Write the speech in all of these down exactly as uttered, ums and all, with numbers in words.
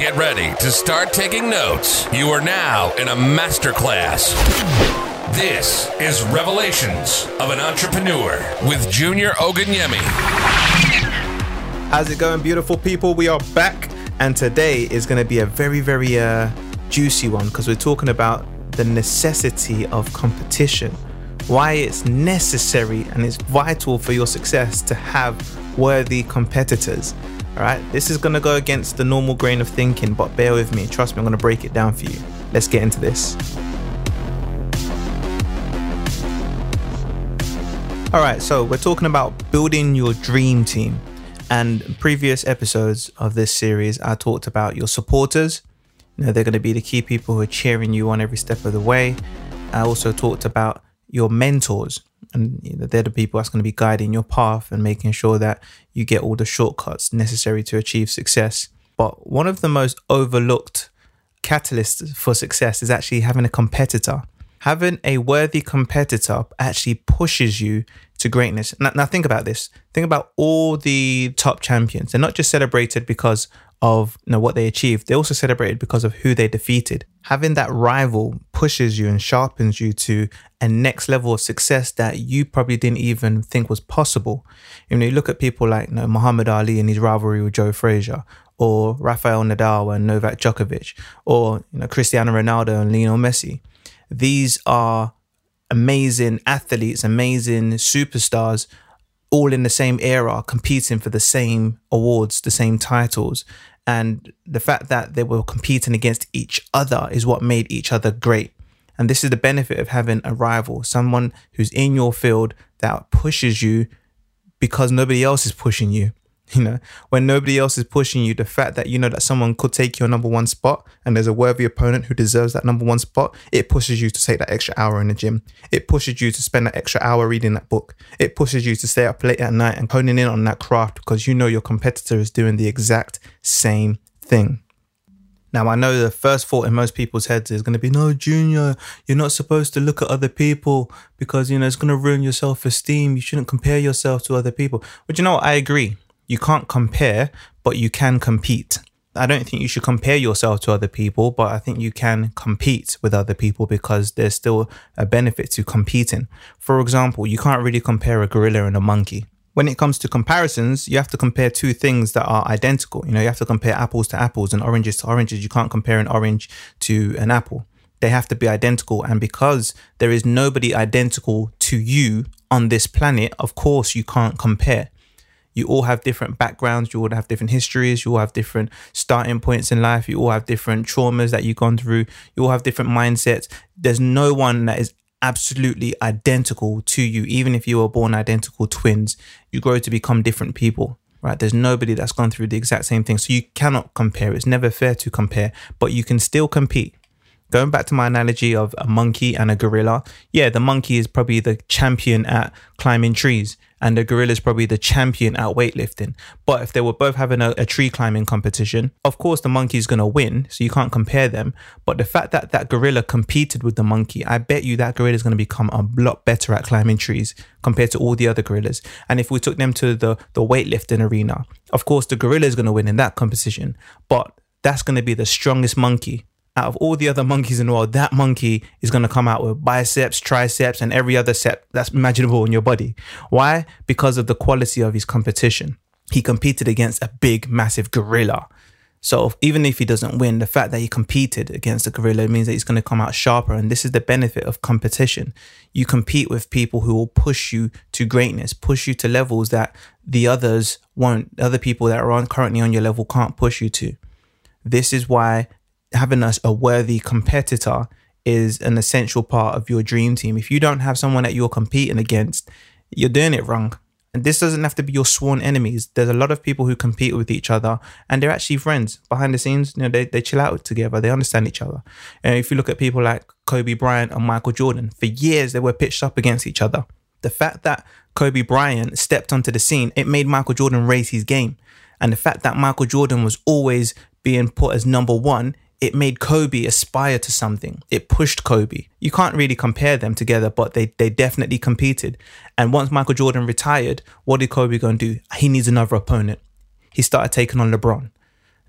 get ready to start taking notes. You are now in a masterclass. This is Revelations of an Entrepreneur with Junior Ogun Yemi. How's it going, beautiful people? We are back, and today is going to be a very, very uh, juicy one because we're talking about the necessity of competition. Why it's necessary and it's vital for your success to have worthy competitors. All right, this is going to go against the normal grain of thinking, but bear with me. Trust me, I'm going to break it down for you. Let's get into this. All right, so we're talking about building your dream team. And previous episodes of this series, I talked about your supporters. You know, they're going to be the key people who are cheering you on every step of the way. I also talked about your mentors, and they're the people that's going to be guiding your path and making sure that you get all the shortcuts necessary to achieve success. But one of the most overlooked catalysts for success is actually having a competitor. Having a worthy competitor actually pushes you to greatness. Now, now think about this. Think about all the top champions. They're not just celebrated because of you know, what they achieved. They're also celebrated because of who they defeated. Having that rival pushes you and sharpens you to a next level of success that you probably didn't even think was possible. You know, you look at people like you know, Muhammad Ali and his rivalry with Joe Frazier, or Rafael Nadal and Novak Djokovic, or you know, Cristiano Ronaldo and Lionel Messi. These are amazing athletes, amazing superstars, all in the same era, competing for the same awards, the same titles. And the fact that they were competing against each other is what made each other great. And this is the benefit of having a rival, someone who's in your field that pushes you because nobody else is pushing you. You know, when nobody else is pushing you, the fact that you know that someone could take your number one spot and there's a worthy opponent who deserves that number one spot, it pushes you to take that extra hour in the gym. It pushes you to spend that extra hour reading that book. It pushes you to stay up late at night and honing in on that craft because you know your competitor is doing the exact same thing. Now, I know the first thought in most people's heads is going to be, no, Junior, you're not supposed to look at other people because, you know, it's going to ruin your self-esteem. You shouldn't compare yourself to other people. But you know what? I agree. You can't compare, but you can compete. I don't think you should compare yourself to other people, but I think you can compete with other people because there's still a benefit to competing. For example, you can't really compare a gorilla and a monkey. When it comes to comparisons, you have to compare two things that are identical. You know, you have to compare apples to apples and oranges to oranges. You can't compare an orange to an apple. They have to be identical. And because there is nobody identical to you on this planet, of course, you can't compare. You all have different backgrounds, you all have different histories, you all have different starting points in life, you all have different traumas that you've gone through, you all have different mindsets. There's no one that is absolutely identical to you. Even if you were born identical twins, you grow to become different people, right? There's nobody that's gone through the exact same thing. So you cannot compare. It's never fair to compare, but you can still compete. Going back to my analogy of a monkey and a gorilla, yeah, the monkey is probably the champion at climbing trees and the gorilla is probably the champion at weightlifting. But if they were both having a, a tree climbing competition, of course the monkey's going to win, so you can't compare them. But the fact that that gorilla competed with the monkey, I bet you that gorilla is going to become a lot better at climbing trees compared to all the other gorillas. And if we took them to the, the weightlifting arena, of course the gorilla is going to win in that competition, but that's going to be the strongest monkey. Out of all the other monkeys in the world, that monkey is going to come out with biceps, triceps, and every other set that's imaginable in your body. Why? Because of the quality of his competition. He competed against a big, massive gorilla. So if, even if he doesn't win, the fact that he competed against a gorilla means that he's going to come out sharper. And this is the benefit of competition. You compete with people who will push you to greatness, push you to levels that the others won't, other people that are on, currently on your level can't push you to. This is why having us a worthy competitor is an essential part of your dream team. If you don't have someone that you're competing against, you're doing it wrong. And this doesn't have to be your sworn enemies. There's a lot of people who compete with each other and they're actually friends behind the scenes. You know, they, they chill out together. They understand each other. And if you look at people like Kobe Bryant and Michael Jordan, for years they were pitched up against each other. The fact that Kobe Bryant stepped onto the scene, it made Michael Jordan raise his game. And the fact that Michael Jordan was always being put as number one, it made Kobe aspire to something. It pushed Kobe. You can't really compare them together, but they they definitely competed. And once Michael Jordan retired, what did Kobe go and do? He needs another opponent. He started taking on LeBron.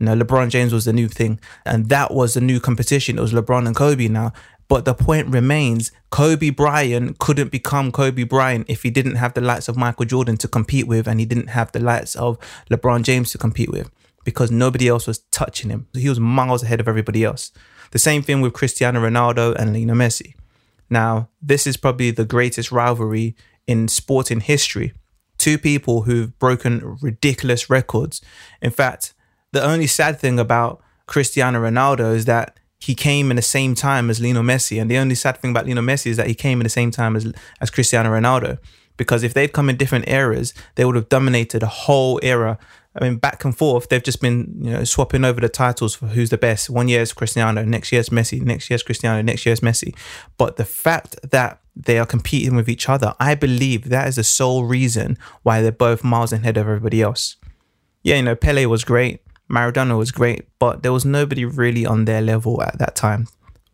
You know, LeBron James was the new thing, and that was the new competition. It was LeBron and Kobe now. But the point remains, Kobe Bryant couldn't become Kobe Bryant if he didn't have the likes of Michael Jordan to compete with, and he didn't have the likes of LeBron James to compete with, because nobody else was touching him. He was miles ahead of everybody else. The same thing with Cristiano Ronaldo and Lionel Messi. Now, this is probably the greatest rivalry in sporting history. Two people who've broken ridiculous records. In fact, the only sad thing about Cristiano Ronaldo is that he came in the same time as Lionel Messi. And the only sad thing about Lionel Messi is that he came in the same time as, as Cristiano Ronaldo. Because if they'd come in different eras, they would have dominated a whole era. I mean, back and forth, they've just been, you know, swapping over the titles for who's the best. One year is Cristiano, next year is Messi, next year is Cristiano, next year is Messi. But the fact that they are competing with each other, I believe that is the sole reason why they're both miles ahead of everybody else. Yeah, you know, Pelé was great. Maradona was great, but there was nobody really on their level at that time.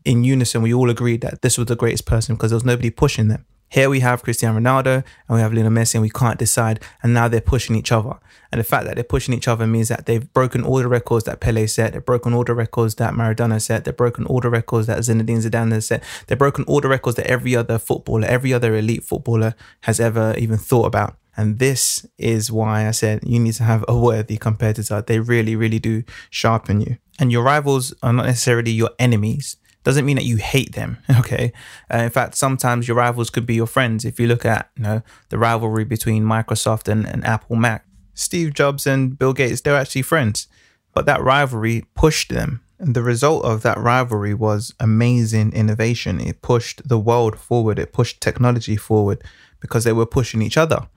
In unison, we all agreed that this was the greatest person because there was nobody pushing them. Here we have Cristiano Ronaldo and we have Lionel Messi, and we can't decide, and now they're pushing each other. And the fact that they're pushing each other means that they've broken all the records that Pelé set, they've broken all the records that Maradona set, they've broken all the records that Zinedine Zidane has set, they've broken all the records that every other footballer, every other elite footballer has ever even thought about. And this is why I said you need to have a worthy competitor. They really, really do sharpen you. And your rivals are not necessarily your enemies. Doesn't mean that you hate them, okay? Uh, in fact, sometimes your rivals could be your friends. If you look at, you know, the rivalry between Microsoft and, and Apple Mac, Steve Jobs and Bill Gates, they're actually friends. But that rivalry pushed them. And the result of that rivalry was amazing innovation. It pushed the world forward. It pushed technology forward because they were pushing each other.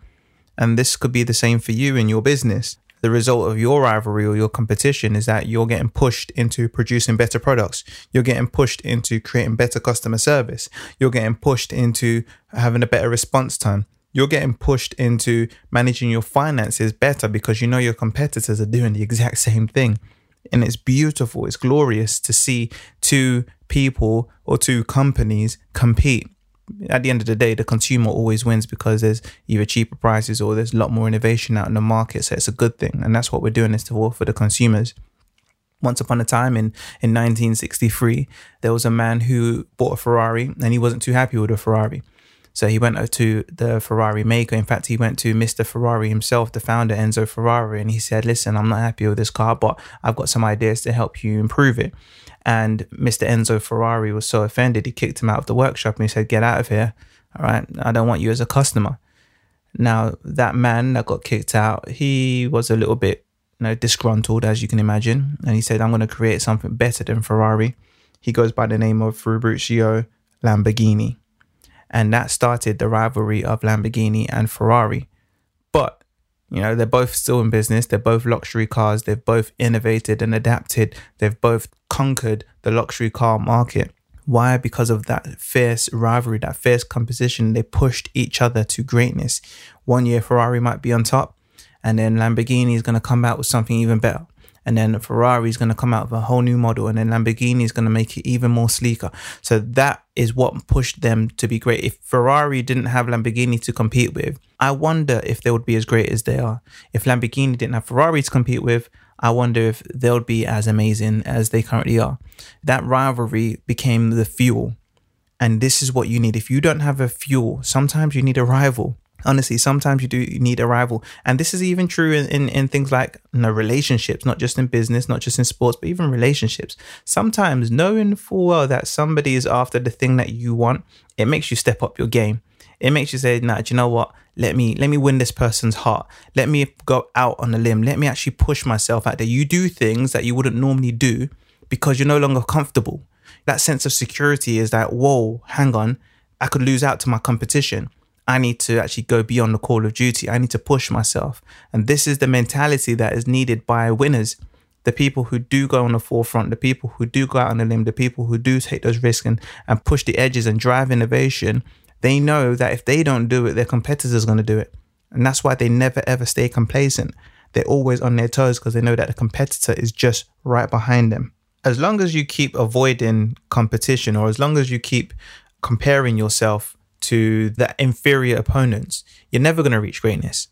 And this could be the same for you in your business. The result of your rivalry or your competition is that you're getting pushed into producing better products. You're getting pushed into creating better customer service. You're getting pushed into having a better response time. You're getting pushed into managing your finances better because you know your competitors are doing the exact same thing. And it's beautiful. It's glorious to see two people or two companies compete. At the end of the day, the consumer always wins because there's either cheaper prices or there's a lot more innovation out in the market. So it's a good thing. And that's what we're doing this for, for the consumers. Once upon a time in, in nineteen sixty-three, there was a man who bought a Ferrari and he wasn't too happy with a Ferrari. So he went to the Ferrari maker. In fact, he went to Mister Ferrari himself, the founder, Enzo Ferrari. And he said, listen, I'm not happy with this car, but I've got some ideas to help you improve it. And Mister Enzo Ferrari was so offended, he kicked him out of the workshop and he said, get out of here. All right. I don't want you as a customer. Now, that man that got kicked out, he was a little bit, you know, disgruntled, as you can imagine. And he said, I'm going to create something better than Ferrari. He goes by the name of Ferruccio Lamborghini. And that started the rivalry of Lamborghini and Ferrari. But, you know, they're both still in business. They're both luxury cars. They've both innovated and adapted. They've both conquered the luxury car market. Why? Because of that fierce rivalry, that fierce competition. They pushed each other to greatness. One year Ferrari might be on top, and then Lamborghini is going to come out with something even better. And then Ferrari is going to come out with a whole new model. And then Lamborghini is going to make it even more sleeker. So that is what pushed them to be great. If Ferrari didn't have Lamborghini to compete with, I wonder if they would be as great as they are. If Lamborghini didn't have Ferrari to compete with, I wonder if they would be as amazing as they currently are. That rivalry became the fuel. And this is what you need. If you don't have a fuel, sometimes you need a rival. Honestly, sometimes you do need a rival. And this is even true in, in, in things like, you know, relationships, not just in business, not just in sports, but even relationships. Sometimes knowing full well that somebody is after the thing that you want, it makes you step up your game. It makes you say, nah, do you know what? Let me let me win this person's heart. Let me go out on a limb. Let me actually push myself out there. You do things that you wouldn't normally do because you're no longer comfortable. That sense of security is that, whoa, hang on, I could lose out to my competition. I need to actually go beyond the call of duty. I need to push myself. And this is the mentality that is needed by winners. The people who do go on the forefront, the people who do go out on a limb, the people who do take those risks and, and push the edges and drive innovation, they know that if they don't do it, their competitors are going to do it. And that's why they never, ever stay complacent. They're always on their toes because they know that the competitor is just right behind them. As long as you keep avoiding competition, or as long as you keep comparing yourself to the inferior opponents, you're never going to reach greatness.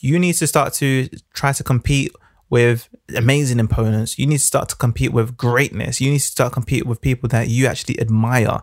You need to start to try to compete with amazing opponents. You need to start to compete with greatness. You need to start competing with people that you actually admire.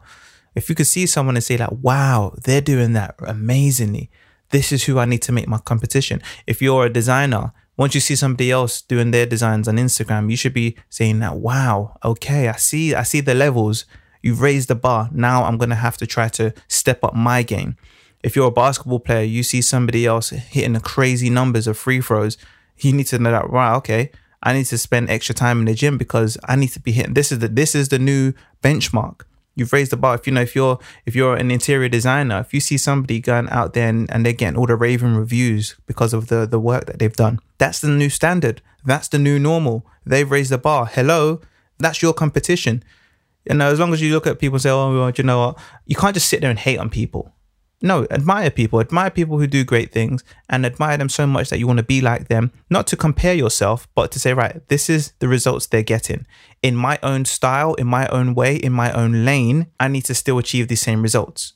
If you could see someone and say like, wow, they're doing that amazingly, this is who I need to make my competition. If you're a designer, once you see somebody else doing their designs on Instagram, you should be saying that, wow, okay, I see, I see the levels. You've raised the bar. Now I'm going to have to try to step up my game. If you're a basketball player, you see somebody else hitting the crazy numbers of free throws. You need to know that, right, okay, I need to spend extra time in the gym because I need to be hitting. This is the, this is the new benchmark. You've raised the bar. If you know, if you're if you're an interior designer, if you see somebody going out there and, and they're getting all the raving reviews because of the, the work that they've done, that's the new standard. That's the new normal. They've raised the bar. Hello, that's your competition. You know, as long as you look at people and say, oh, well, you know what? You can't just sit there and hate on people. No, admire people. Admire people who do great things and admire them so much that you want to be like them. Not to compare yourself, but to say, right, this is the results they're getting. In my own style, in my own way, in my own lane, I need to still achieve these same results.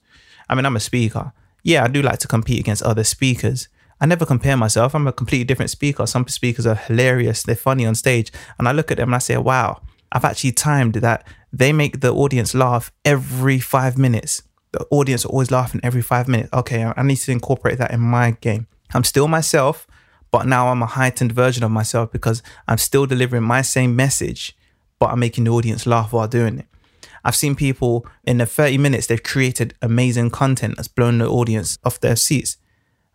I mean, I'm a speaker. Yeah, I do like to compete against other speakers. I never compare myself. I'm a completely different speaker. Some speakers are hilarious. They're funny on stage. And I look at them and I say, wow, I've actually timed that. They make the audience laugh every five minutes. The audience are always laughing every five minutes. Okay, I need to incorporate that in my game. I'm still myself, but now I'm a heightened version of myself because I'm still delivering my same message, but I'm making the audience laugh while doing it. I've seen people in the thirty minutes, they've created amazing content that's blown the audience off their seats.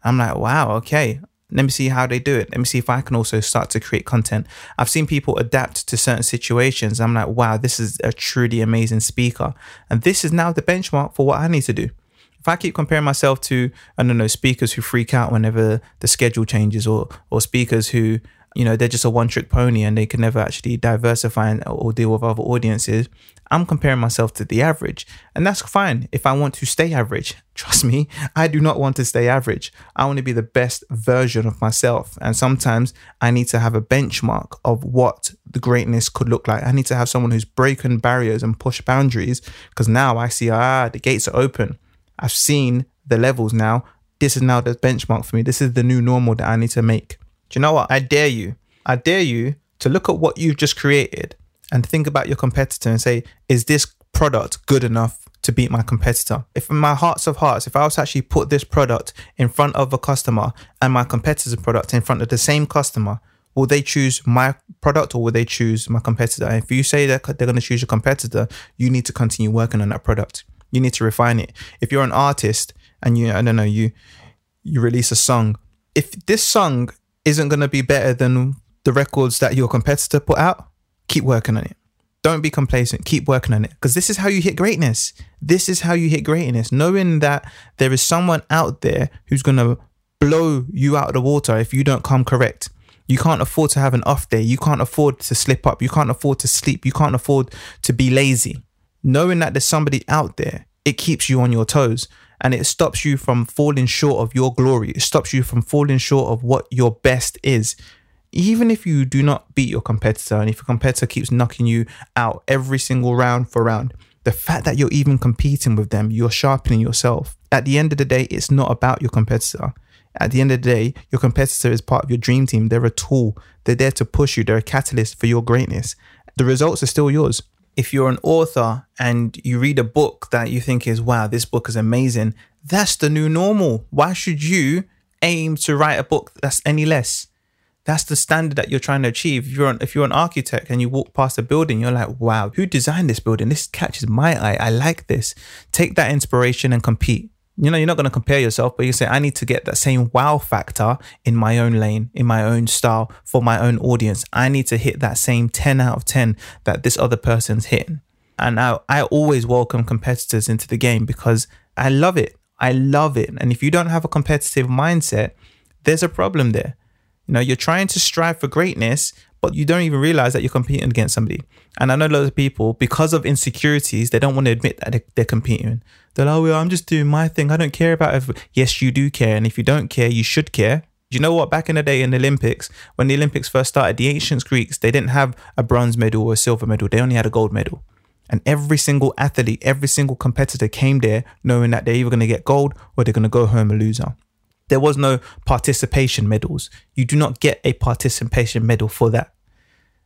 I'm like, wow, okay, let me see how they do it. Let me see if I can also start to create content. I've seen people adapt to certain situations. I'm like, wow, this is a truly amazing speaker. And this is now the benchmark for what I need to do. If I keep comparing myself to, I don't know, speakers who freak out whenever the schedule changes or or speakers who, you know, they're just a one-trick pony and they can never actually diversify and, or deal with other audiences, I'm comparing myself to the average. And that's fine if I want to stay average. Trust me, I do not want to stay average. I want to be the best version of myself. And sometimes I need to have a benchmark of what the greatness could look like. I need to have someone who's breaking barriers and push boundaries because now I see, ah, the gates are open. I've seen the levels now. This is now the benchmark for me. This is the new normal that I need to make. Do you know what? I dare you. I dare you to look at what you've just created and think about your competitor and say, is this product good enough to beat my competitor? If in my hearts of hearts, if I was to actually put this product in front of a customer and my competitor's product in front of the same customer, will they choose my product or will they choose my competitor? And if you say that they're going to choose your competitor, you need to continue working on that product. You need to refine it. If you're an artist and you, I don't know, you, you release a song, if this song isn't going to be better than the records that your competitor put out, keep working on it. Don't be complacent. Keep working on it because this is how you hit greatness. This is how you hit greatness. Knowing that there is someone out there who's going to blow you out of the water if you don't come correct. You can't afford to have an off day. You can't afford to slip up. You can't afford to sleep. You can't afford to be lazy. Knowing that there's somebody out there, it keeps you on your toes. And it stops you from falling short of your glory. It stops you from falling short of what your best is. Even if you do not beat your competitor and if your competitor keeps knocking you out every single round for round, the fact that you're even competing with them, you're sharpening yourself. At the end of the day, it's not about your competitor. At the end of the day, your competitor is part of your dream team. They're a tool. They're there to push you. They're a catalyst for your greatness. The results are still yours. If you're an author and you read a book that you think is, wow, this book is amazing, that's the new normal. Why should you aim to write a book that's any less? That's the standard that you're trying to achieve. If you're an, if you're an architect and you walk past a building, you're like, wow, who designed this building? This catches my eye. I like this. Take that inspiration and compete. You know, you're not going to compare yourself, but you say, I need to get that same wow factor in my own lane, in my own style, for my own audience. I need to hit that same ten out of ten that this other person's hitting. And I, I always welcome competitors into the game because I love it. I love it. And if you don't have a competitive mindset, there's a problem there. You know, you're trying to strive for greatness, but you don't even realize that you're competing against somebody. And I know loads of people, because of insecurities, they don't want to admit that they're competing. They're like, oh, well, I'm just doing my thing. I don't care about it. Yes, you do care. And if you don't care, you should care. Do you know what? Back in the day in the Olympics, when the Olympics first started, the ancient Greeks, they didn't have a bronze medal or a silver medal. They only had a gold medal. And every single athlete, every single competitor came there knowing that they're either going to get gold or they're going to go home a loser. There was no participation medals. You do not get a participation medal for that.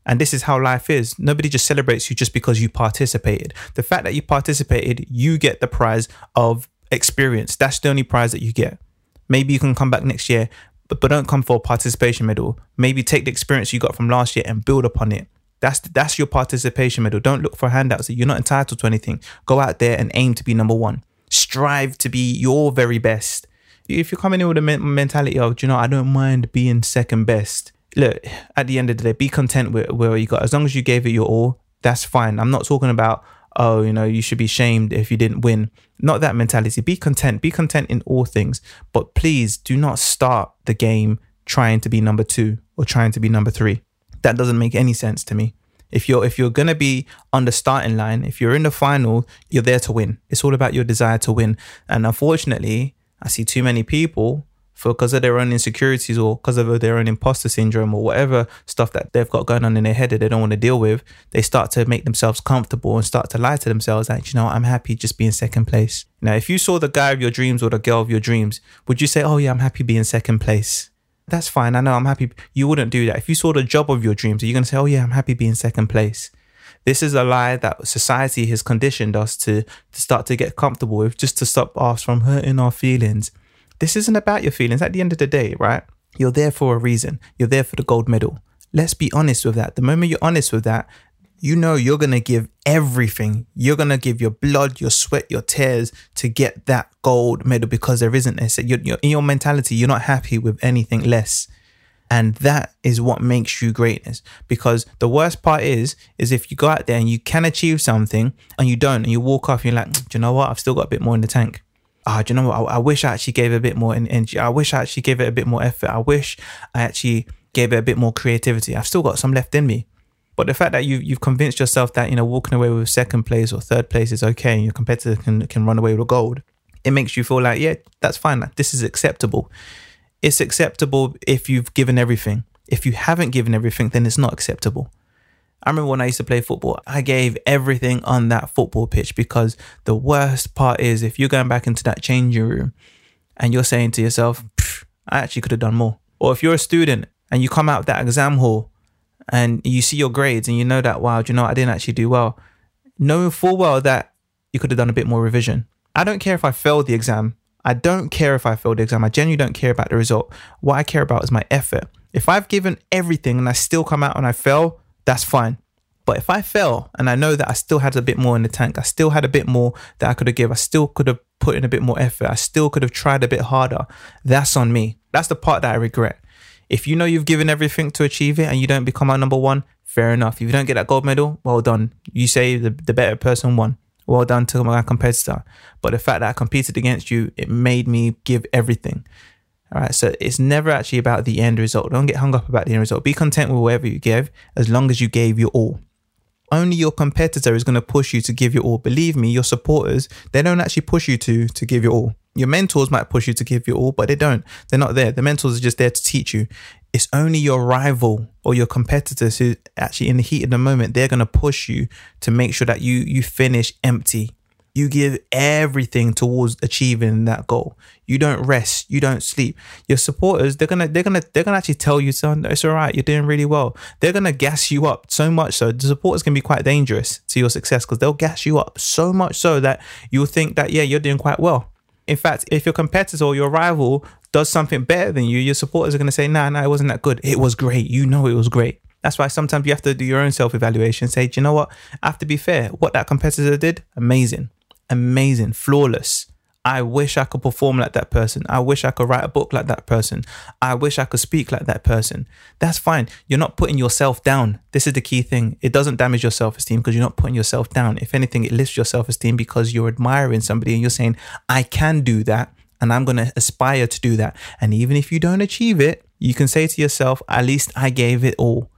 And this is how life is. Nobody just celebrates you just because you participated. The fact that you participated, you get the prize of experience. That's the only prize that you get. Maybe you can come back next year, but, but don't come for a participation medal. Maybe take the experience you got from last year and build upon it. That's that's your participation medal. Don't look for handouts. You're not entitled to anything. Go out there and aim to be number one. Strive to be your very best. If you're coming in with a me- mentality of, you know, I don't mind being second best. Look, at the end of the day, be content with where you got. As long as you gave it your all, that's fine. I'm not talking about, oh, you know, you should be shamed if you didn't win. Not that mentality. Be content. Be content in all things. But please do not start the game trying to be number two or trying to be number three. That doesn't make any sense to me. If you're if you're going to be on the starting line, if you're in the final, you're there to win. It's all about your desire to win. And unfortunately, I see too many people, for because of their own insecurities or because of their own imposter syndrome or whatever stuff that they've got going on in their head that they don't want to deal with, they start to make themselves comfortable and start to lie to themselves like, you know, I'm happy just being second place. Now, if you saw the guy of your dreams or the girl of your dreams, would you say, oh yeah, I'm happy being second place? That's fine. I know I'm happy. You wouldn't do that. If you saw the job of your dreams, are you going to say, oh yeah, I'm happy being second place? This is a lie that society has conditioned us to, to start to get comfortable with, just to stop us from hurting our feelings. This isn't about your feelings at the end of the day, right? You're there for a reason. You're there for the gold medal. Let's be honest with that. The moment you're honest with that, you know you're going to give everything. You're going to give your blood, your sweat, your tears to get that gold medal, because there isn't this. You're, you're, in your mentality, you're not happy with anything less. And that is what makes you greatness. Because the worst part is, is if you go out there and you can achieve something and you don't, and you walk off and you're like, do you know what? I've still got a bit more in the tank. Ah, oh, do you know what? I, I wish I actually gave it a bit more energy. I wish I actually gave it a bit more effort. I wish I actually gave it a bit more creativity. I've still got some left in me. But the fact that you, you've convinced yourself that, you know, walking away with second place or third place is okay and your competitor can, can run away with gold, it makes you feel like, yeah, that's fine. Like, this is acceptable. It's acceptable if you've given everything. If you haven't given everything, then it's not acceptable. I remember when I used to play football, I gave everything on that football pitch, because the worst part is if you're going back into that changing room and you're saying to yourself, I actually could have done more. Or if you're a student and you come out of that exam hall and you see your grades and you know that, wow, do you know, I didn't actually do well. Knowing full well that you could have done a bit more revision. I don't care if I failed the exam. I don't care if I failed the exam. I genuinely don't care about the result. What I care about is my effort. If I've given everything and I still come out and I fail, that's fine. But if I fail and I know that I still had a bit more in the tank, I still had a bit more that I could have given, I still could have put in a bit more effort, I still could have tried a bit harder, that's on me. That's the part that I regret. If you know you've given everything to achieve it and you don't become our number one, fair enough. If you don't get that gold medal, well done. You say the, the better person won. Well done to my competitor. But the fact that I competed against you, it made me give everything. All right, so it's never actually about the end result. Don't get hung up about the end result. Be content with whatever you give, as long as you gave your all. Only your competitor is going to push you to give your all. Believe me, your supporters, they don't actually push you to, to give your all. Your mentors might push you to give your all, but they don't. They're not there. The mentors are just there to teach you. It's only your rival or your competitors who actually in the heat of the moment, they're going to push you to make sure that you you finish empty. You give everything towards achieving that goal. You don't rest. You don't sleep. Your supporters, they're gonna, they're gonna, they're gonna actually tell you, son, it's all right. You're doing really well. They're gonna gas you up so much so the supporters can be quite dangerous to your success, because they'll gas you up so much so that you'll think that yeah, you're doing quite well. In fact, if your competitor or your rival does something better than you, your supporters are gonna say, nah, nah, it wasn't that good. It was great. You know, it was great. That's why sometimes you have to do your own self-evaluation. Say, do you know what? I have to be fair. What that competitor did, amazing. Amazing, flawless. I wish I could perform like that person. I wish I could write a book like that person. I wish I could speak like that person. That's fine. You're not putting yourself down. This is the key thing. It doesn't damage your self-esteem because you're not putting yourself down. If anything, it lifts your self-esteem because you're admiring somebody and you're saying, I can do that and I'm going to aspire to do that. And even if you don't achieve it, you can say to yourself, at least I gave it all.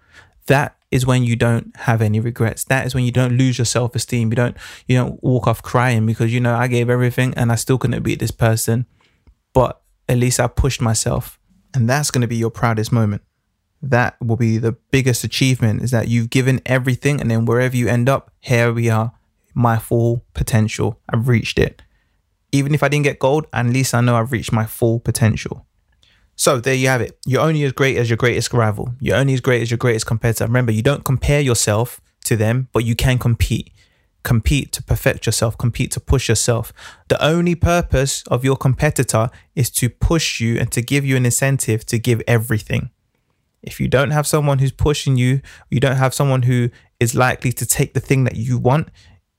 That is when you don't have any regrets. That is when you don't lose your self-esteem. You don't you don't walk off crying because, you know, I gave everything and I still couldn't beat this person, but at least I pushed myself. And that's going to be your proudest moment. That will be the biggest achievement, is that you've given everything and then wherever you end up, here we are, my full potential. I've reached it. Even if I didn't get gold, at least I know I've reached my full potential. So there you have it. You're only as great as your greatest rival. You're only as great as your greatest competitor. Remember, you don't compare yourself to them, but you can compete. Compete to perfect yourself, compete to push yourself. The only purpose of your competitor is to push you and to give you an incentive to give everything. If you don't have someone who's pushing you, you don't have someone who is likely to take the thing that you want,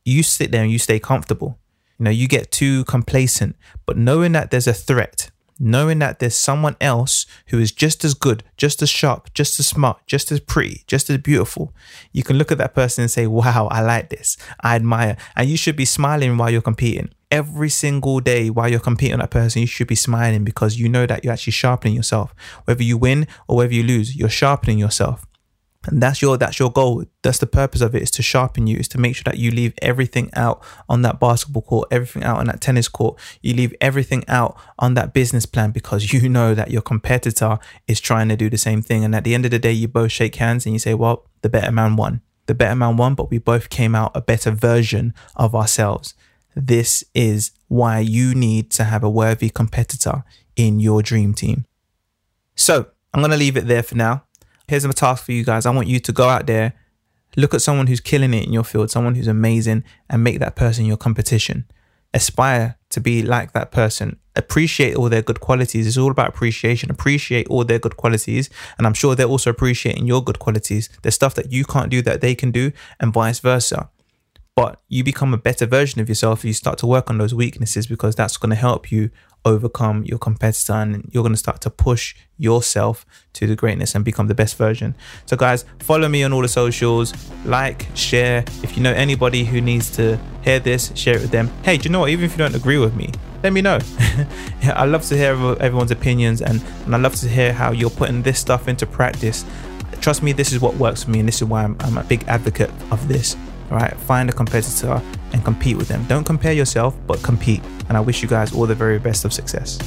you sit there and you stay comfortable. You know, you get too complacent, but knowing that there's a threat, knowing that there's someone else who is just as good, just as sharp, just as smart, just as pretty, just as beautiful. You can look at that person and say, wow, I like this. I admire. And you should be smiling while you're competing. Every single day while you're competing on that person, you should be smiling because you know that you're actually sharpening yourself. Whether you win or whether you lose, you're sharpening yourself. And that's your that's your goal. That's the purpose of it, is to sharpen you, is to make sure that you leave everything out on that basketball court, everything out on that tennis court. You leave everything out on that business plan because you know that your competitor is trying to do the same thing. And at the end of the day, you both shake hands and you say, well, the better man won. The better man won, but we both came out a better version of ourselves. This is why you need to have a worthy competitor in your dream team. So I'm going to leave it there for now. Here's a task for you guys. I want you to go out there, look at someone who's killing it in your field, someone who's amazing, and make that person your competition. Aspire to be like that person. Appreciate all their good qualities. It's all about appreciation. Appreciate all their good qualities. And I'm sure they're also appreciating your good qualities. There's stuff that you can't do that they can do, and vice versa. But you become a better version of yourself if you start to work on those weaknesses, because that's going to help you overcome your competitor, and you're going to start to push yourself to the greatness and become the best version. So guys, follow me on all the socials, like, share. If you know anybody who needs to hear this, share it with them. Hey, do you know what? Even if you don't agree with me, let me know. Yeah, I love to hear everyone's opinions, and, and I love to hear how you're putting this stuff into practice. Trust me, this is what works for me, and this is why I'm, I'm a big advocate of this. Right? Find a competitor and compete with them. Don't compare yourself, but compete. And I wish you guys all the very best of success.